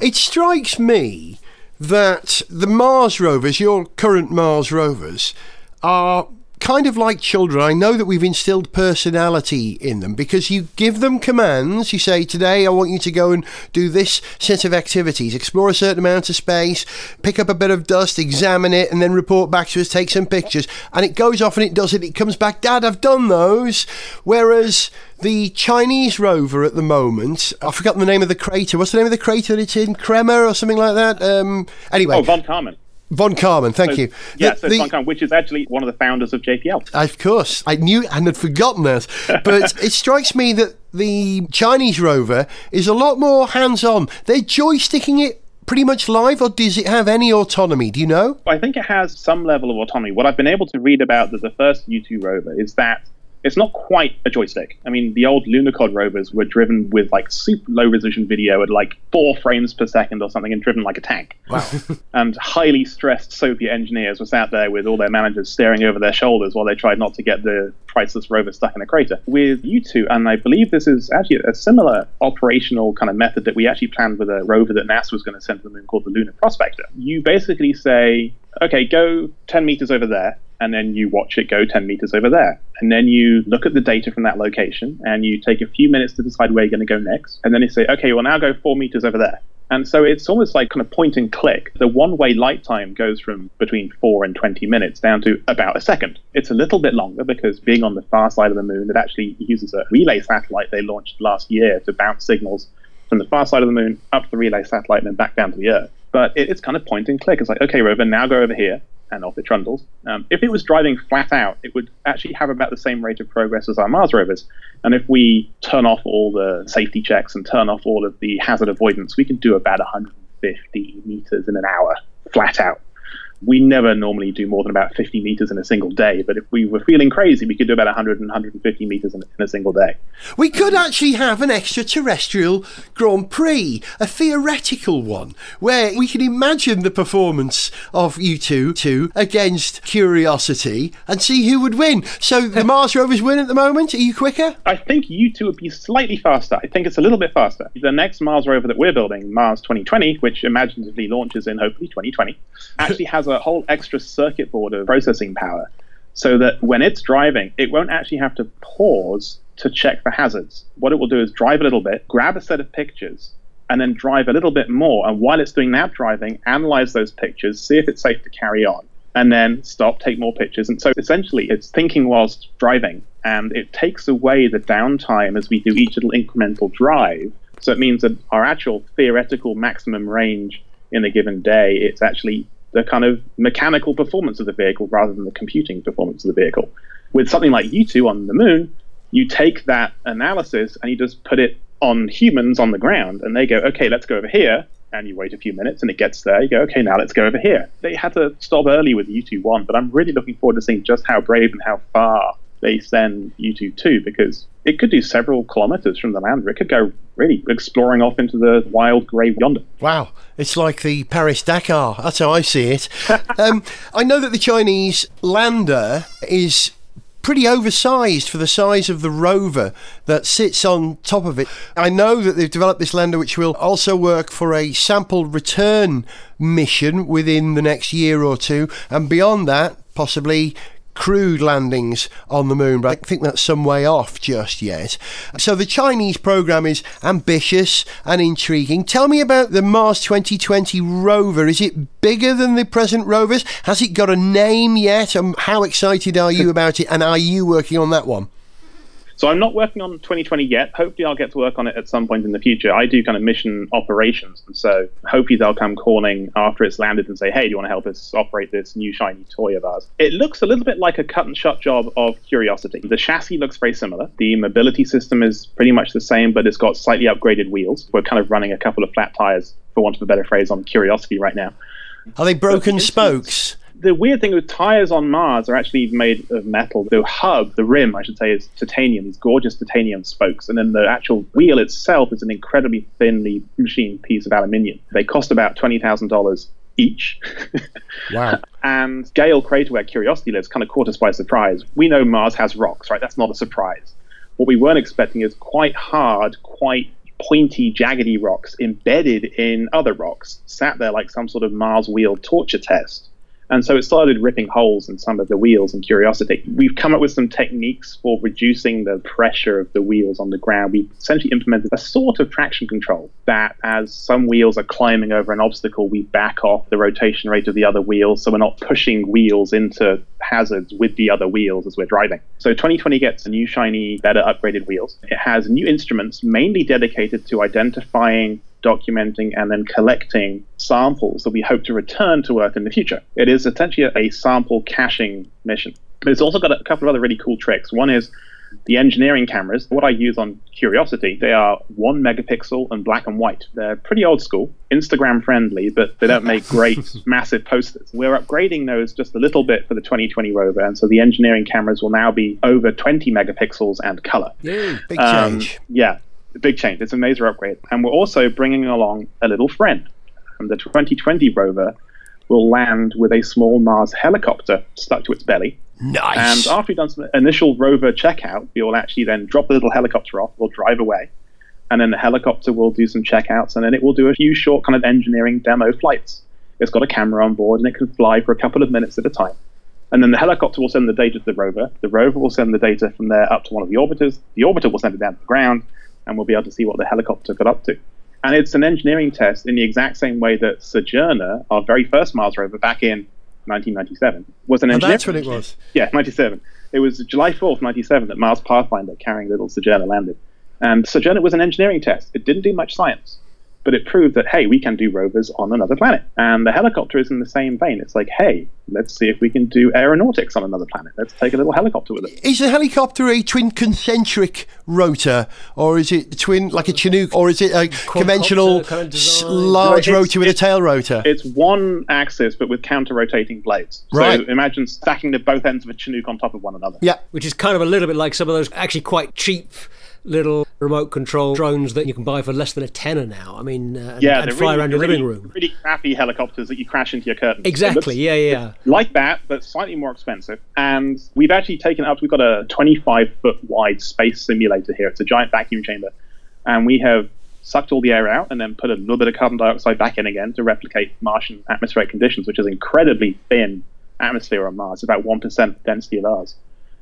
It strikes me that the Mars rovers, your current Mars rovers, are kind of like children. I know that we've instilled personality in them because you give them commands. You say, today I want you to go and do this set of activities, explore a certain amount of space, pick up a bit of dust, examine it, and then report back to us, take some pictures. And it goes off and it does it. It comes back, Dad, I've done those. Whereas the Chinese rover at the moment, I've forgotten the name of the crater. What's the name of the crater that it's in? Kremer or something like that? Um, anyway. Oh, Von Kármán. Von Kármán, thank so, you. Yeah, the, so it's the, Von Kármán, which is actually one of the founders of J P L. Of course. I knew and had forgotten that. But it strikes me that the Chinese rover is a lot more hands-on. They're joysticking it pretty much live, or does it have any autonomy? Do you know? I think it has some level of autonomy. What I've been able to read about the, the first Yutu rover is that it's not quite a joystick. I mean, the old Lunokhod rovers were driven with like super low-resolution video at like four frames per second or something and driven like a tank. Wow. And highly stressed Soviet engineers were sat there with all their managers staring over their shoulders while they tried not to get the priceless rover stuck in a crater. With Yutu, and I believe this is actually a similar operational kind of method that we actually planned with a rover that NASA was going to send to the moon called the Lunar Prospector. You basically say, okay, go ten meters over there, and then you watch it go ten meters over there. And then you look at the data from that location, and you take a few minutes to decide where you're going to go next. And then you say, okay, well, now go four meters over there. And so it's almost like kind of point and click. The one-way light time goes from between four and twenty minutes down to about a second. It's a little bit longer because being on the far side of the moon, it actually uses a relay satellite they launched last year to bounce signals from the far side of the moon up to the relay satellite and then back down to the Earth. But it's kind of point and click. It's like, okay, rover, now go over here. And off it trundles. Um, if it was driving flat out, it would actually have about the same rate of progress as our Mars rovers. And if we turn off all the safety checks and turn off all of the hazard avoidance, we can do about one hundred fifty meters in an hour flat out. We never normally do more than about fifty meters in a single day, but if we were feeling crazy, we could do about one hundred and one hundred fifty meters in, in a single day. We could actually have an extraterrestrial Grand Prix, a theoretical one, where we can imagine the performance of Yutu two against Curiosity and see who would win. So the Mars rovers win at the moment. Are you quicker? I think Yutu would be slightly faster. I think it's a little bit faster. The next Mars rover that we're building, Mars twenty twenty, which imaginatively launches in hopefully twenty twenty, actually has a whole extra circuit board of processing power so that when it's driving, it won't actually have to pause to check for hazards. What it will do is drive a little bit, grab a set of pictures, and then drive a little bit more. And while it's doing that driving, analyze those pictures, see if it's safe to carry on, and then stop, take more pictures. And so essentially, it's thinking whilst driving, and it takes away the downtime as we do each little incremental drive. So it means that our actual theoretical maximum range in a given day, it's actually the kind of mechanical performance of the vehicle rather than the computing performance of the vehicle. With something like Yutu on the moon, you take that analysis and you just put it on humans on the ground, and they go, okay, let's go over here, and you wait a few minutes and it gets there, you go, okay, now let's go over here. They had to stop early with Yutu one, but I'm really looking forward to seeing just how brave and how far they send Yutu two, because it could do several kilometers from the lander. It could go really exploring off into the wild grey yonder. Wow, it's like the Paris-Dakar, that's how I see it. um, I know that the Chinese lander is pretty oversized for the size of the rover that sits on top of it. I know that they've developed this lander which will also work for a sample return mission within the next year or two, and beyond that, possibly crewed landings on the moon, but I think that's some way off just yet. So the Chinese program is ambitious and intriguing. Tell me about the Mars twenty twenty rover. Is it bigger than the present rovers? Has it got a name yet? And how excited are you about it? And are you working on that one? So I'm not working on twenty twenty yet. Hopefully I'll get to work on it at some point in the future. I do kind of mission operations, and so hopefully they'll come calling after it's landed and say, hey, do you want to help us operate this new shiny toy of ours? It looks a little bit like a cut-and-shut job of Curiosity. The chassis looks very similar. The mobility system is pretty much the same, but it's got slightly upgraded wheels. We're kind of running a couple of flat tires, for want of a better phrase, on Curiosity right now. Are they broken spokes? The weird thing with tires on Mars are actually made of metal. The hub, the rim, I should say, is titanium, these gorgeous titanium spokes. And then the actual wheel itself is an incredibly thinly machined piece of aluminium. They cost about twenty thousand dollars each. Wow. And Gale Crater, where Curiosity lives, kind of caught us by surprise. We know Mars has rocks, right? That's not a surprise. What we weren't expecting is quite hard, quite pointy, jaggedy rocks embedded in other rocks, sat there like some sort of Mars wheel torture test. And so it started ripping holes in some of the wheels in Curiosity. We've come up with some techniques for reducing the pressure of the wheels on the ground. We've essentially implemented a sort of traction control that as some wheels are climbing over an obstacle, we back off the rotation rate of the other wheels so we're not pushing wheels into hazards with the other wheels as we're driving. So twenty twenty gets new, shiny, better upgraded wheels. It has new instruments mainly dedicated to identifying, documenting and then collecting samples that we hope to return to Earth in the future. It is essentially a sample caching mission. But it's also got a couple of other really cool tricks. One is the engineering cameras. What I use on Curiosity, they are one megapixel and black and white. They're pretty old school, Instagram friendly, but they don't make great massive posters. We're upgrading those just a little bit for the twenty twenty rover, and so the engineering cameras will now be over twenty megapixels and color. Yay, big um, change. Yeah. The big change. It's a major upgrade. And we're also bringing along a little friend. And the twenty twenty rover will land with a small Mars helicopter stuck to its belly. Nice. And after we've done some initial rover checkout, we will actually then drop the little helicopter off. We'll drive away. And then the helicopter will do some checkouts. And then it will do a few short kind of engineering demo flights. It's got a camera on board and it can fly for a couple of minutes at a time. And then the helicopter will send the data to the rover. The rover will send the data from there up to one of the orbiters. The orbiter will send it down to the ground. And we'll be able to see what the helicopter got up to. And it's an engineering test in the exact same way that Sojourner, our very first Mars rover back in nineteen ninety-seven, was an engineering test. And that's what it was? Yeah, ninety-seven. It was July fourth, ninety-seven, that Mars Pathfinder carrying little Sojourner landed. And Sojourner was an engineering test. It didn't do much science, but it proved that, hey, we can do rovers on another planet. And the helicopter is in the same vein. It's like, hey, let's see if we can do aeronautics on another planet. Let's take a little helicopter with it. Is the helicopter a twin concentric rotor, or is it twin, like a Chinook, or is it a conventional kind of large no, rotor with a tail rotor? It's one axis, but with counter-rotating blades. Right. So imagine stacking the both ends of a Chinook on top of one another. Yeah, which is kind of a little bit like some of those actually quite cheap little remote control drones that you can buy for less than a tenner now. I mean, uh, and, yeah, and fly really, around your really, living room. Really crappy helicopters that you crash into your curtains. Exactly, yeah, yeah. Like that, but slightly more expensive. And we've actually taken up, we've got a twenty-five foot wide space simulator here. It's a giant vacuum chamber. And we have sucked all the air out and then put a little bit of carbon dioxide back in again to replicate Martian atmospheric conditions, which is incredibly thin atmosphere on Mars, about one percent density of ours.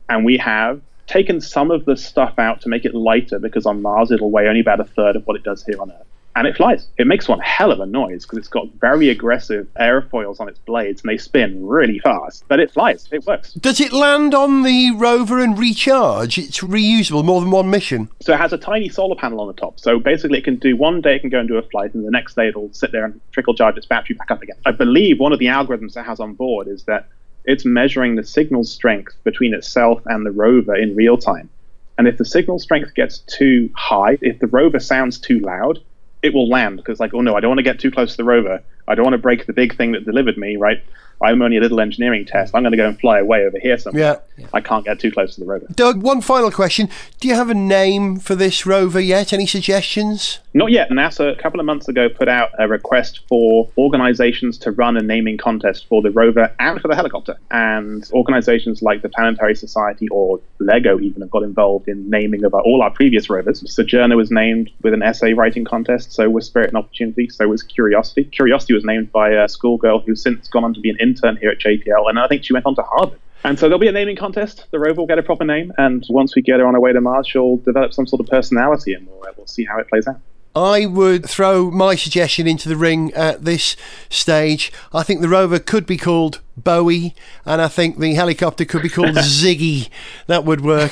And we have taken some of the stuff out to make it lighter, because on Mars it'll weigh only about a third of what it does here on Earth. And it flies. It makes one hell of a noise because it's got very aggressive airfoils on its blades and they spin really fast. But it flies. It works. Does it land on the rover and recharge? It's reusable, more than one mission. So it has a tiny solar panel on the top. So basically it can do one day, it can go and do a flight, and the next day it'll sit there and trickle charge its battery back up again. I believe one of the algorithms it has on board is that it's measuring the signal strength between itself and the rover in real time. And if the signal strength gets too high, if the rover sounds too loud, it will land because, like, oh no, I don't want to get too close to the rover. I don't want to break the big thing that delivered me, right? I'm only a little engineering test. I'm going to go and fly away over here somewhere. Yeah. Yeah. I can't get too close to the rover. Doug, one final question. Do you have a name for this rover yet? Any suggestions? Not yet. NASA, a couple of months ago, put out a request for organizations to run a naming contest for the rover and for the helicopter. And organizations like the Planetary Society or LEGO even have got involved in naming of our, all our previous rovers. Sojourner was named with an essay writing contest. So was Spirit and Opportunity. So was Curiosity. Curiosity was named by a schoolgirl who's since gone on to be an intern here at J P L, and I think she went on to Harvard. And so there'll be a naming contest. The rover will get a proper name, and once we get her on our way to Mars, she'll develop some sort of personality, and we'll, we'll see how it plays out. I would throw my suggestion into the ring at this stage. I think the rover could be called Bowie, and I think the helicopter could be called Ziggy. That would work.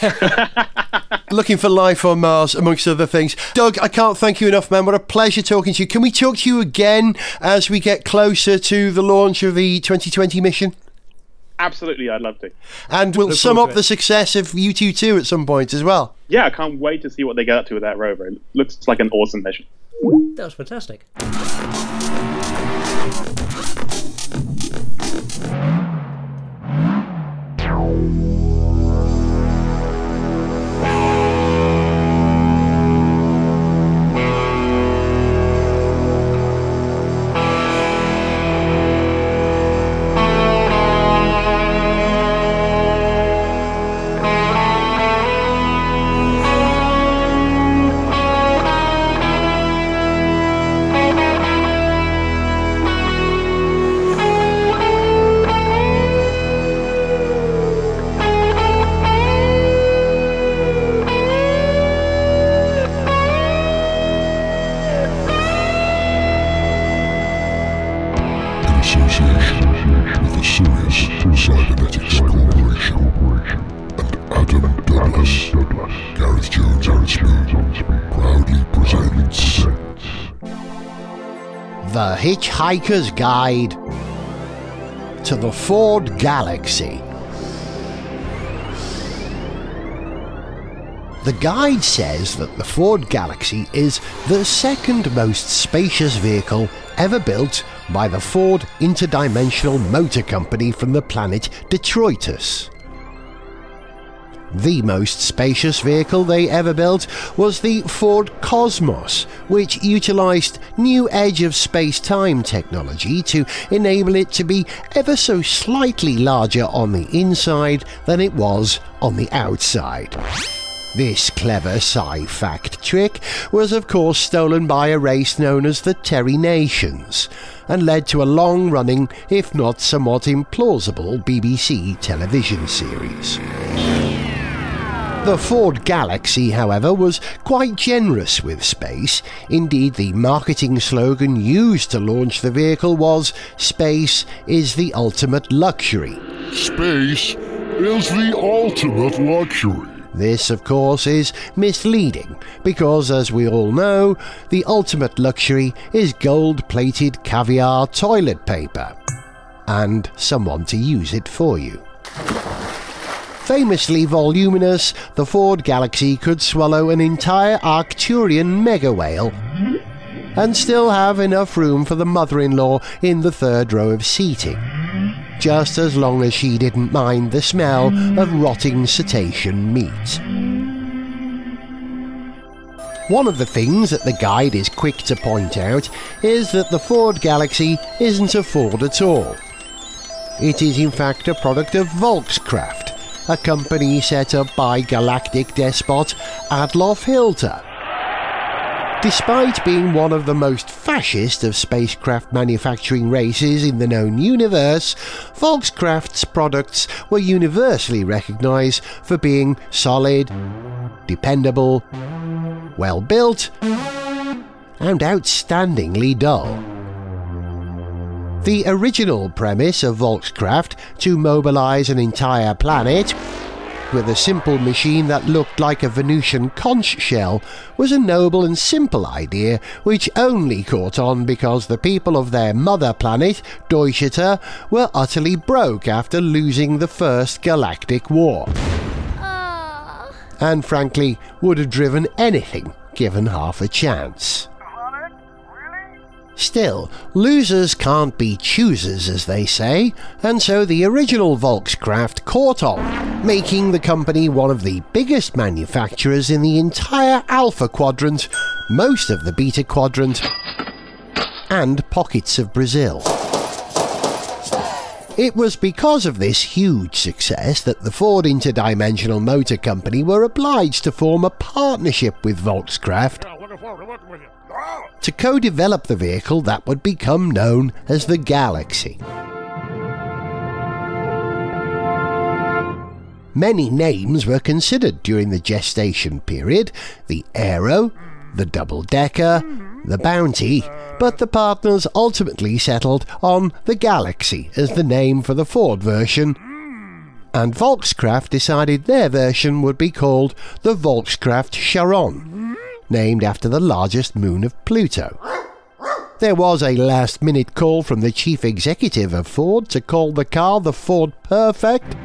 Looking for life on Mars, amongst other things. Doug, I can't thank you enough, man. What a pleasure talking to you. Can we talk to you again as we get closer to the launch of the twenty twenty mission? Absolutely, I'd love to. And we'll Look sum up the success of Yutu two at some point as well. Yeah, I can't wait to see what they get up to with that rover. It looks like an awesome mission. That was fantastic. Gareth Jones on Speed proudly presents The Hitchhiker's Guide to the Ford Galaxy. The guide says that the Ford Galaxy is the second most spacious vehicle ever built by the Ford Interdimensional Motor Company from the planet Detritus. The most spacious vehicle they ever built was the Ford Cosmos, which utilised new edge of space-time technology to enable it to be ever so slightly larger on the inside than it was on the outside. This clever sci-fact trick was of course stolen by a race known as the Terry Nations, and led to a long-running, if not somewhat implausible, B B C television series. The Ford Galaxy, however, was quite generous with space. Indeed, the marketing slogan used to launch the vehicle was, "Space is the ultimate luxury." Space is the ultimate luxury. This, of course, is misleading, because, as we all know, the ultimate luxury is gold-plated caviar toilet paper, and someone to use it for you. Famously voluminous, the Ford Galaxy could swallow an entire Arcturian mega whale and still have enough room for the mother-in-law in the third row of seating, just as long as she didn't mind the smell of rotting cetacean meat. One of the things that the guide is quick to point out is that the Ford Galaxy isn't a Ford at all. It is in fact a product of Volkskraft, a company set up by galactic despot Adolf Hitler. Despite being one of the most fascist of spacecraft manufacturing races in the known universe, Volkskraft's products were universally recognised for being solid, dependable, well-built, and outstandingly dull. The original premise of Volkskraft, to mobilise an entire planet with a simple machine that looked like a Venusian conch shell, was a noble and simple idea which only caught on because the people of their mother planet, Deutschiter, were utterly broke after losing the First Galactic War. and frankly would have driven anything given half a chance. Still, losers can't be choosers, as they say, and so the original Volkskraft caught on, making the company one of the biggest manufacturers in the entire Alpha Quadrant, most of the Beta Quadrant, and pockets of Brazil. It was because of this huge success that the Ford Interdimensional Motor Company were obliged to form a partnership with Volkskraft to co-develop the vehicle that would become known as the Galaxy. Many names were considered during the gestation period: the Aero, the Double Decker, the Bounty, but the partners ultimately settled on the Galaxy as the name for the Ford version, and Volkskraft decided their version would be called the Volkskraft Charon, named after the largest moon of Pluto. There was a last-minute call from the chief executive of Ford to call the car the Ford Perfect,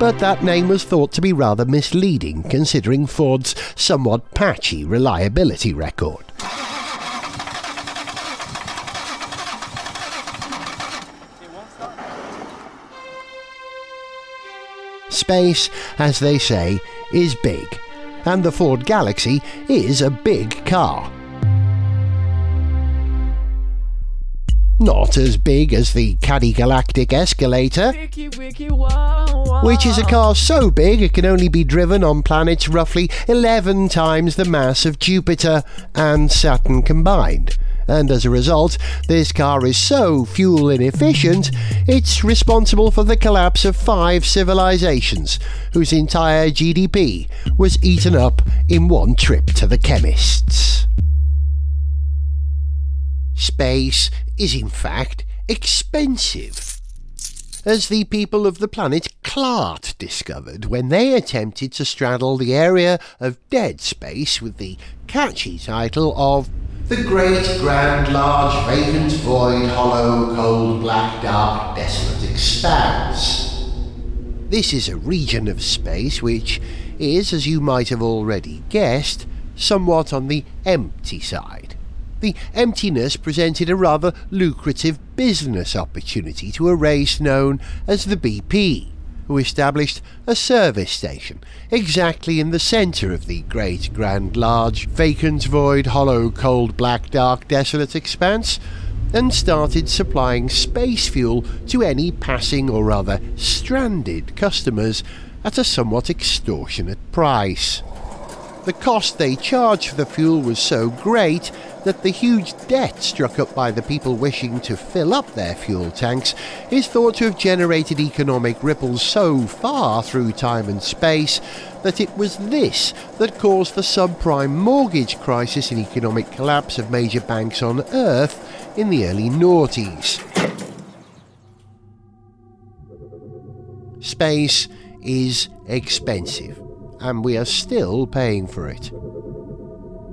but that name was thought to be rather misleading considering Ford's somewhat patchy reliability record. Space, as they say, is big, and the Ford Galaxy is a big car. Not as big as the Caddy Galactic Escalator, which is a car so big it can only be driven on planets roughly eleven times the mass of Jupiter and Saturn combined, and as a result, this car is so fuel inefficient, it's responsible for the collapse of five civilizations, whose entire G D P was eaten up in one trip to the chemists. Space is, in fact, expensive, as the people of the planet Klart discovered when they attempted to straddle the area of dead space with the catchy title of The Great Grand Large Vacant Void Hollow Cold Black Dark Desolate Expanse. This is a region of space which is, as you might have already guessed, somewhat on the empty side. The emptiness presented a rather lucrative business opportunity to a race known as the B P, who established a service station exactly in the centre of the Great Grand Large Vacant Void Hollow Cold Black Dark Desolate Expanse, and started supplying space fuel to any passing or other stranded customers at a somewhat extortionate price. The cost they charged for the fuel was so great that the huge debt struck up by the people wishing to fill up their fuel tanks is thought to have generated economic ripples so far through time and space that it was this that caused the subprime mortgage crisis and economic collapse of major banks on Earth in the early noughties. Space is expensive, and we are still paying for it.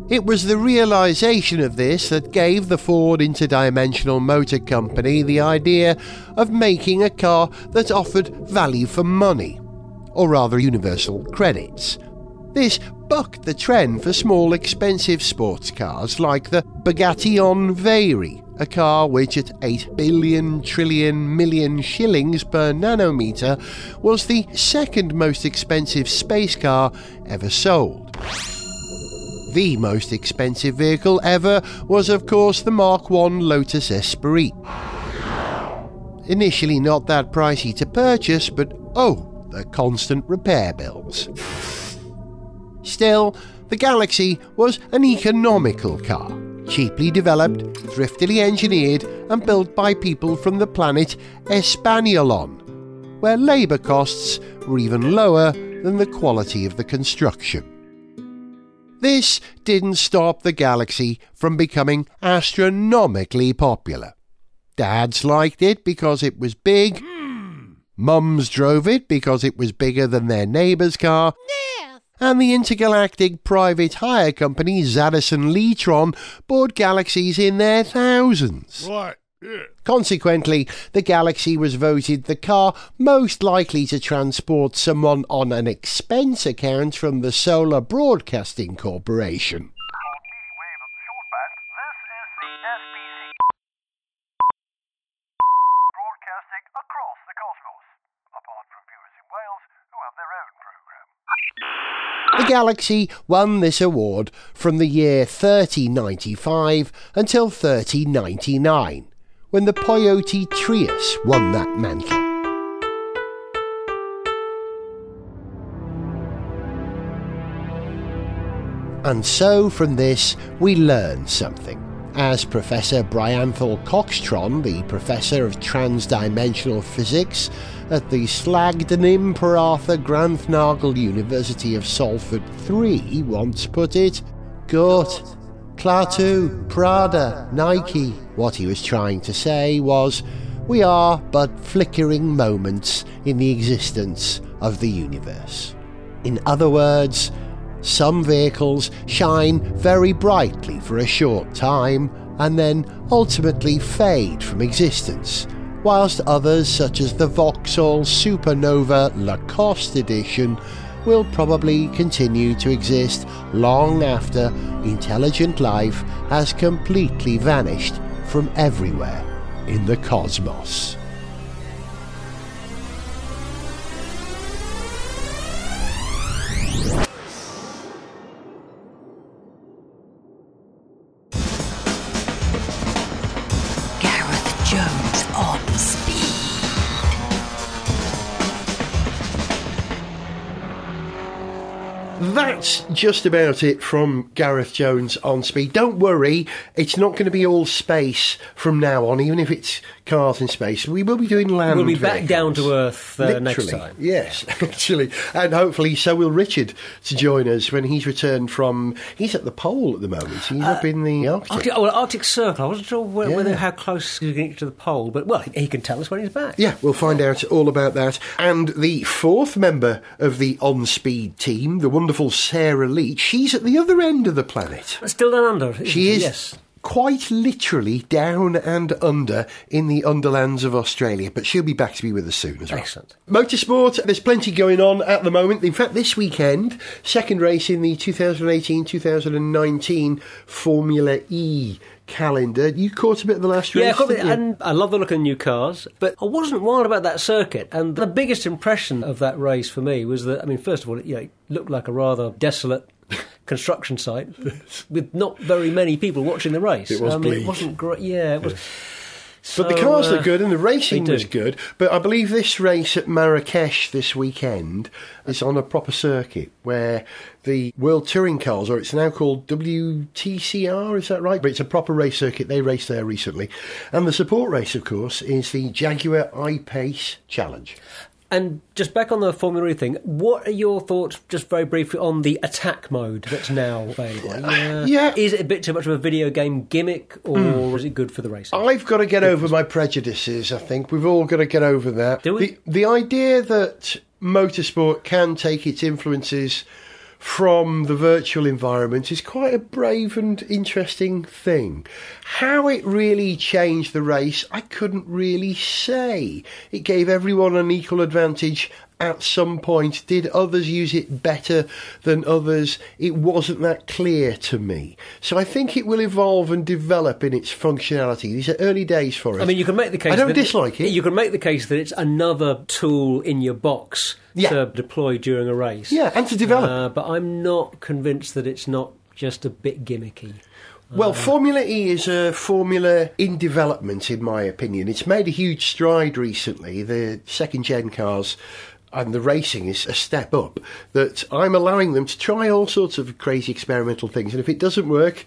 It was the realization of this that gave the Ford Interdimensional Motor Company the idea of making a car that offered value for money, or rather universal credits. This bucked the trend for small expensive sports cars like the Bugatti Veyron, a car which at eight billion trillion million shillings per nanometer was the second most expensive space car ever sold. The most expensive vehicle ever was, of course, the Mark one Lotus Esprit. Initially not that pricey to purchase, but oh, the constant repair bills. Still, the Galaxy was an economical car, cheaply developed, thriftily engineered and built by people from the planet Espanolon, where labour costs were even lower than the quality of the construction. This didn't stop the Galaxy from becoming astronomically popular. Dads liked it because it was big. Mm. Mums drove it because it was bigger than their neighbour's car. Yeah. And the intergalactic private hire company Zadison Letron bought Galaxies in their thousands. Right. Consequently, the Galaxy was voted the car most likely to transport someone on an expense account from the Solar Broadcasting Corporation. The Galaxy won this award from the year thirty ninety-five until thirty ninety-nine, when the Pojoti Trias won that mantle. And so from this we learn something. As Professor Bryanthal Coxtron, the Professor of Transdimensional Physics at the Slagdenim P'artha Granthnagel University of Salford three once put it, Gort, Klaatu, Prada, Nike. What he was trying to say was, we are but flickering moments in the existence of the universe. In other words, some vehicles shine very brightly for a short time and then ultimately fade from existence, whilst others such as the Vauxhall Supernova Lacoste edition will probably continue to exist long after intelligent life has completely vanished from everywhere in the cosmos. That's just about it from Gareth Jones on Speed. Don't worry, it's not going to be all space from now on, even if it's cars in space. We will be doing land. We'll be vehicles. Back down to Earth uh, next time. Yes, actually. And hopefully so will Richard to join us when he's returned from... He's at the pole at the moment. He's uh, up in the Arctic. Arctic. Well, Arctic Circle. I wasn't sure whether, yeah. whether how close he's going to get to the pole, but, well, he can tell us when he's back. Yeah, we'll find out all about that. And the fourth member of the On Speed team, the wonderful Sarah Leach, she's at the other end of the planet. Still down under. She is yes. quite literally down and under in the underlands of Australia, but she'll be back to be with us soon as well. Excellent. Motorsport, there's plenty going on at the moment. In fact, this weekend, second race in the twenty eighteen twenty nineteen Formula E calendar. You caught a bit of the last race, yeah, I caught it, and I love the look of new cars, but I wasn't wild about that circuit, and the biggest impression of that race for me was that, I mean, first of all, it, you know, it looked like a rather desolate construction site with not very many people watching the race. It was I mean, bleak. It wasn't great. Yeah, it was... Yeah. So, but the cars uh, are good and the racing was good, but I believe this race at Marrakesh this weekend is on a proper circuit where the World Touring Cars, or it's now called W T C R, is that right? But it's a proper race circuit. They raced there recently. And the support race, of course, is the Jaguar I-Pace Challenge. And just back on the Formula E thing, what are your thoughts, just very briefly, on the attack mode that's now available? Uh, yeah. Is it a bit too much of a video game gimmick, or mm. is it good for the racing? I've got to get over my prejudices, I think. We've all got to get over that. Do we? The, the idea that motorsport can take its influences from the virtual environment is quite a brave and interesting thing. How it really changed the race, I couldn't really say. It gave everyone an equal advantage at some point. Did others use it better than others? It wasn't that clear to me. So I think it will evolve and develop in its functionality. These are early days for it. I mean, you can make the case. I don't that dislike it. You can make the case that it's another tool in your box. Yeah. To deploy during a race. Yeah, and to develop. Uh, but I'm not convinced that it's not just a bit gimmicky. Well, uh, Formula E is a formula in development, in my opinion. It's made a huge stride recently. The second-gen cars and the racing is a step up, that I'm allowing them to try all sorts of crazy experimental things. And if it doesn't work...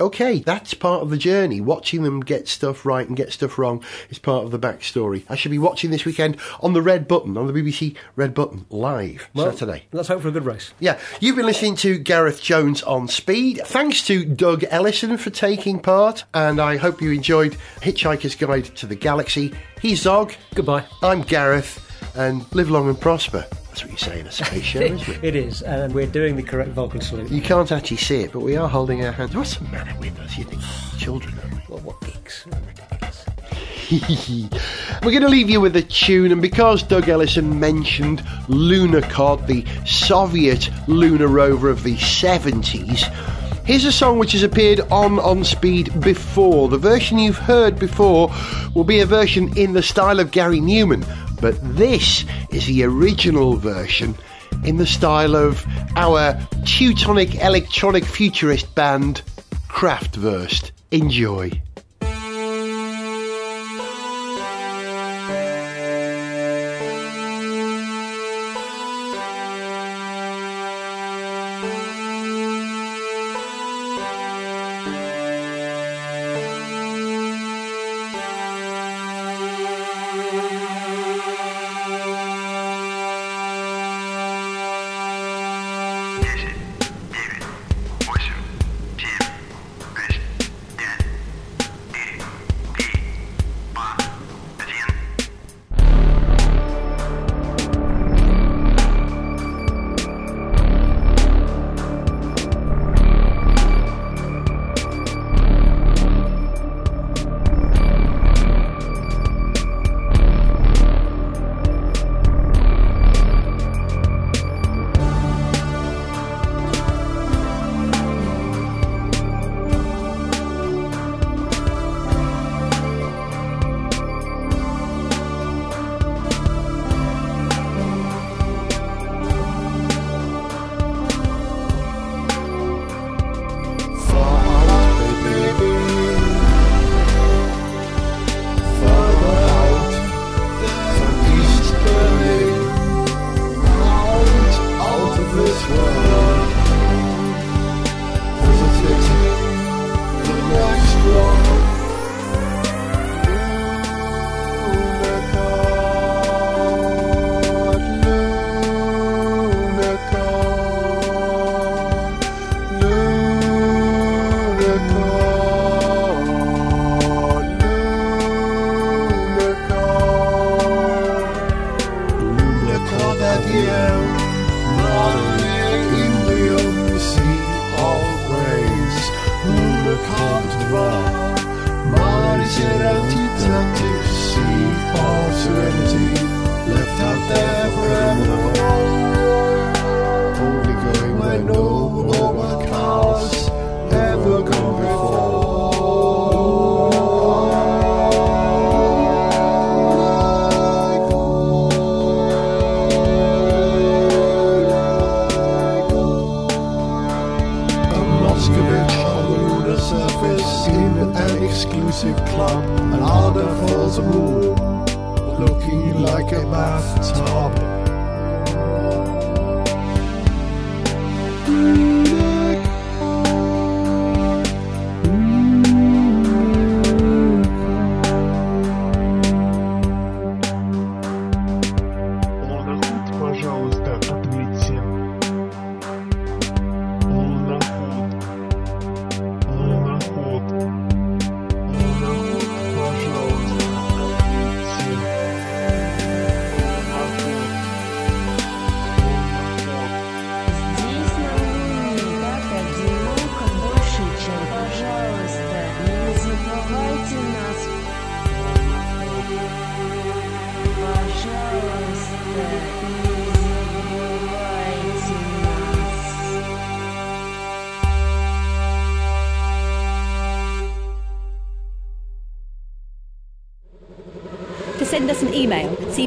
OK, that's part of the journey. Watching them get stuff right and get stuff wrong is part of the backstory. I should be watching this weekend on the Red Button, on the B B C Red Button, live, well, Saturday. Let's hope for a good race. Yeah. You've been listening to Gareth Jones on Speed. Thanks to Doug Ellison for taking part, and I hope you enjoyed Hitchhiker's Guide to the Galaxy. He's Zog. Goodbye. I'm Gareth, and live long and prosper. That's what you say in a space show, isn't it? It is, and we're doing the correct Vulcan salute. You can't actually see it, but we are holding our hands. What's the matter with us? You think children, are we? Well, what geeks? Ridiculous. We're going to leave you with a tune, and because Doug Ellison mentioned Lunokhod, the Soviet lunar rover of the seventies, here's a song which has appeared on On Speed before. The version you've heard before will be a version in the style of Gary Newman, but this is the original version in the style of our Teutonic electronic futurist band, Kraftwerk. Enjoy. Send us an email, see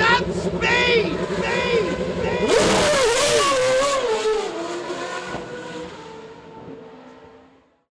on Speed! Speed!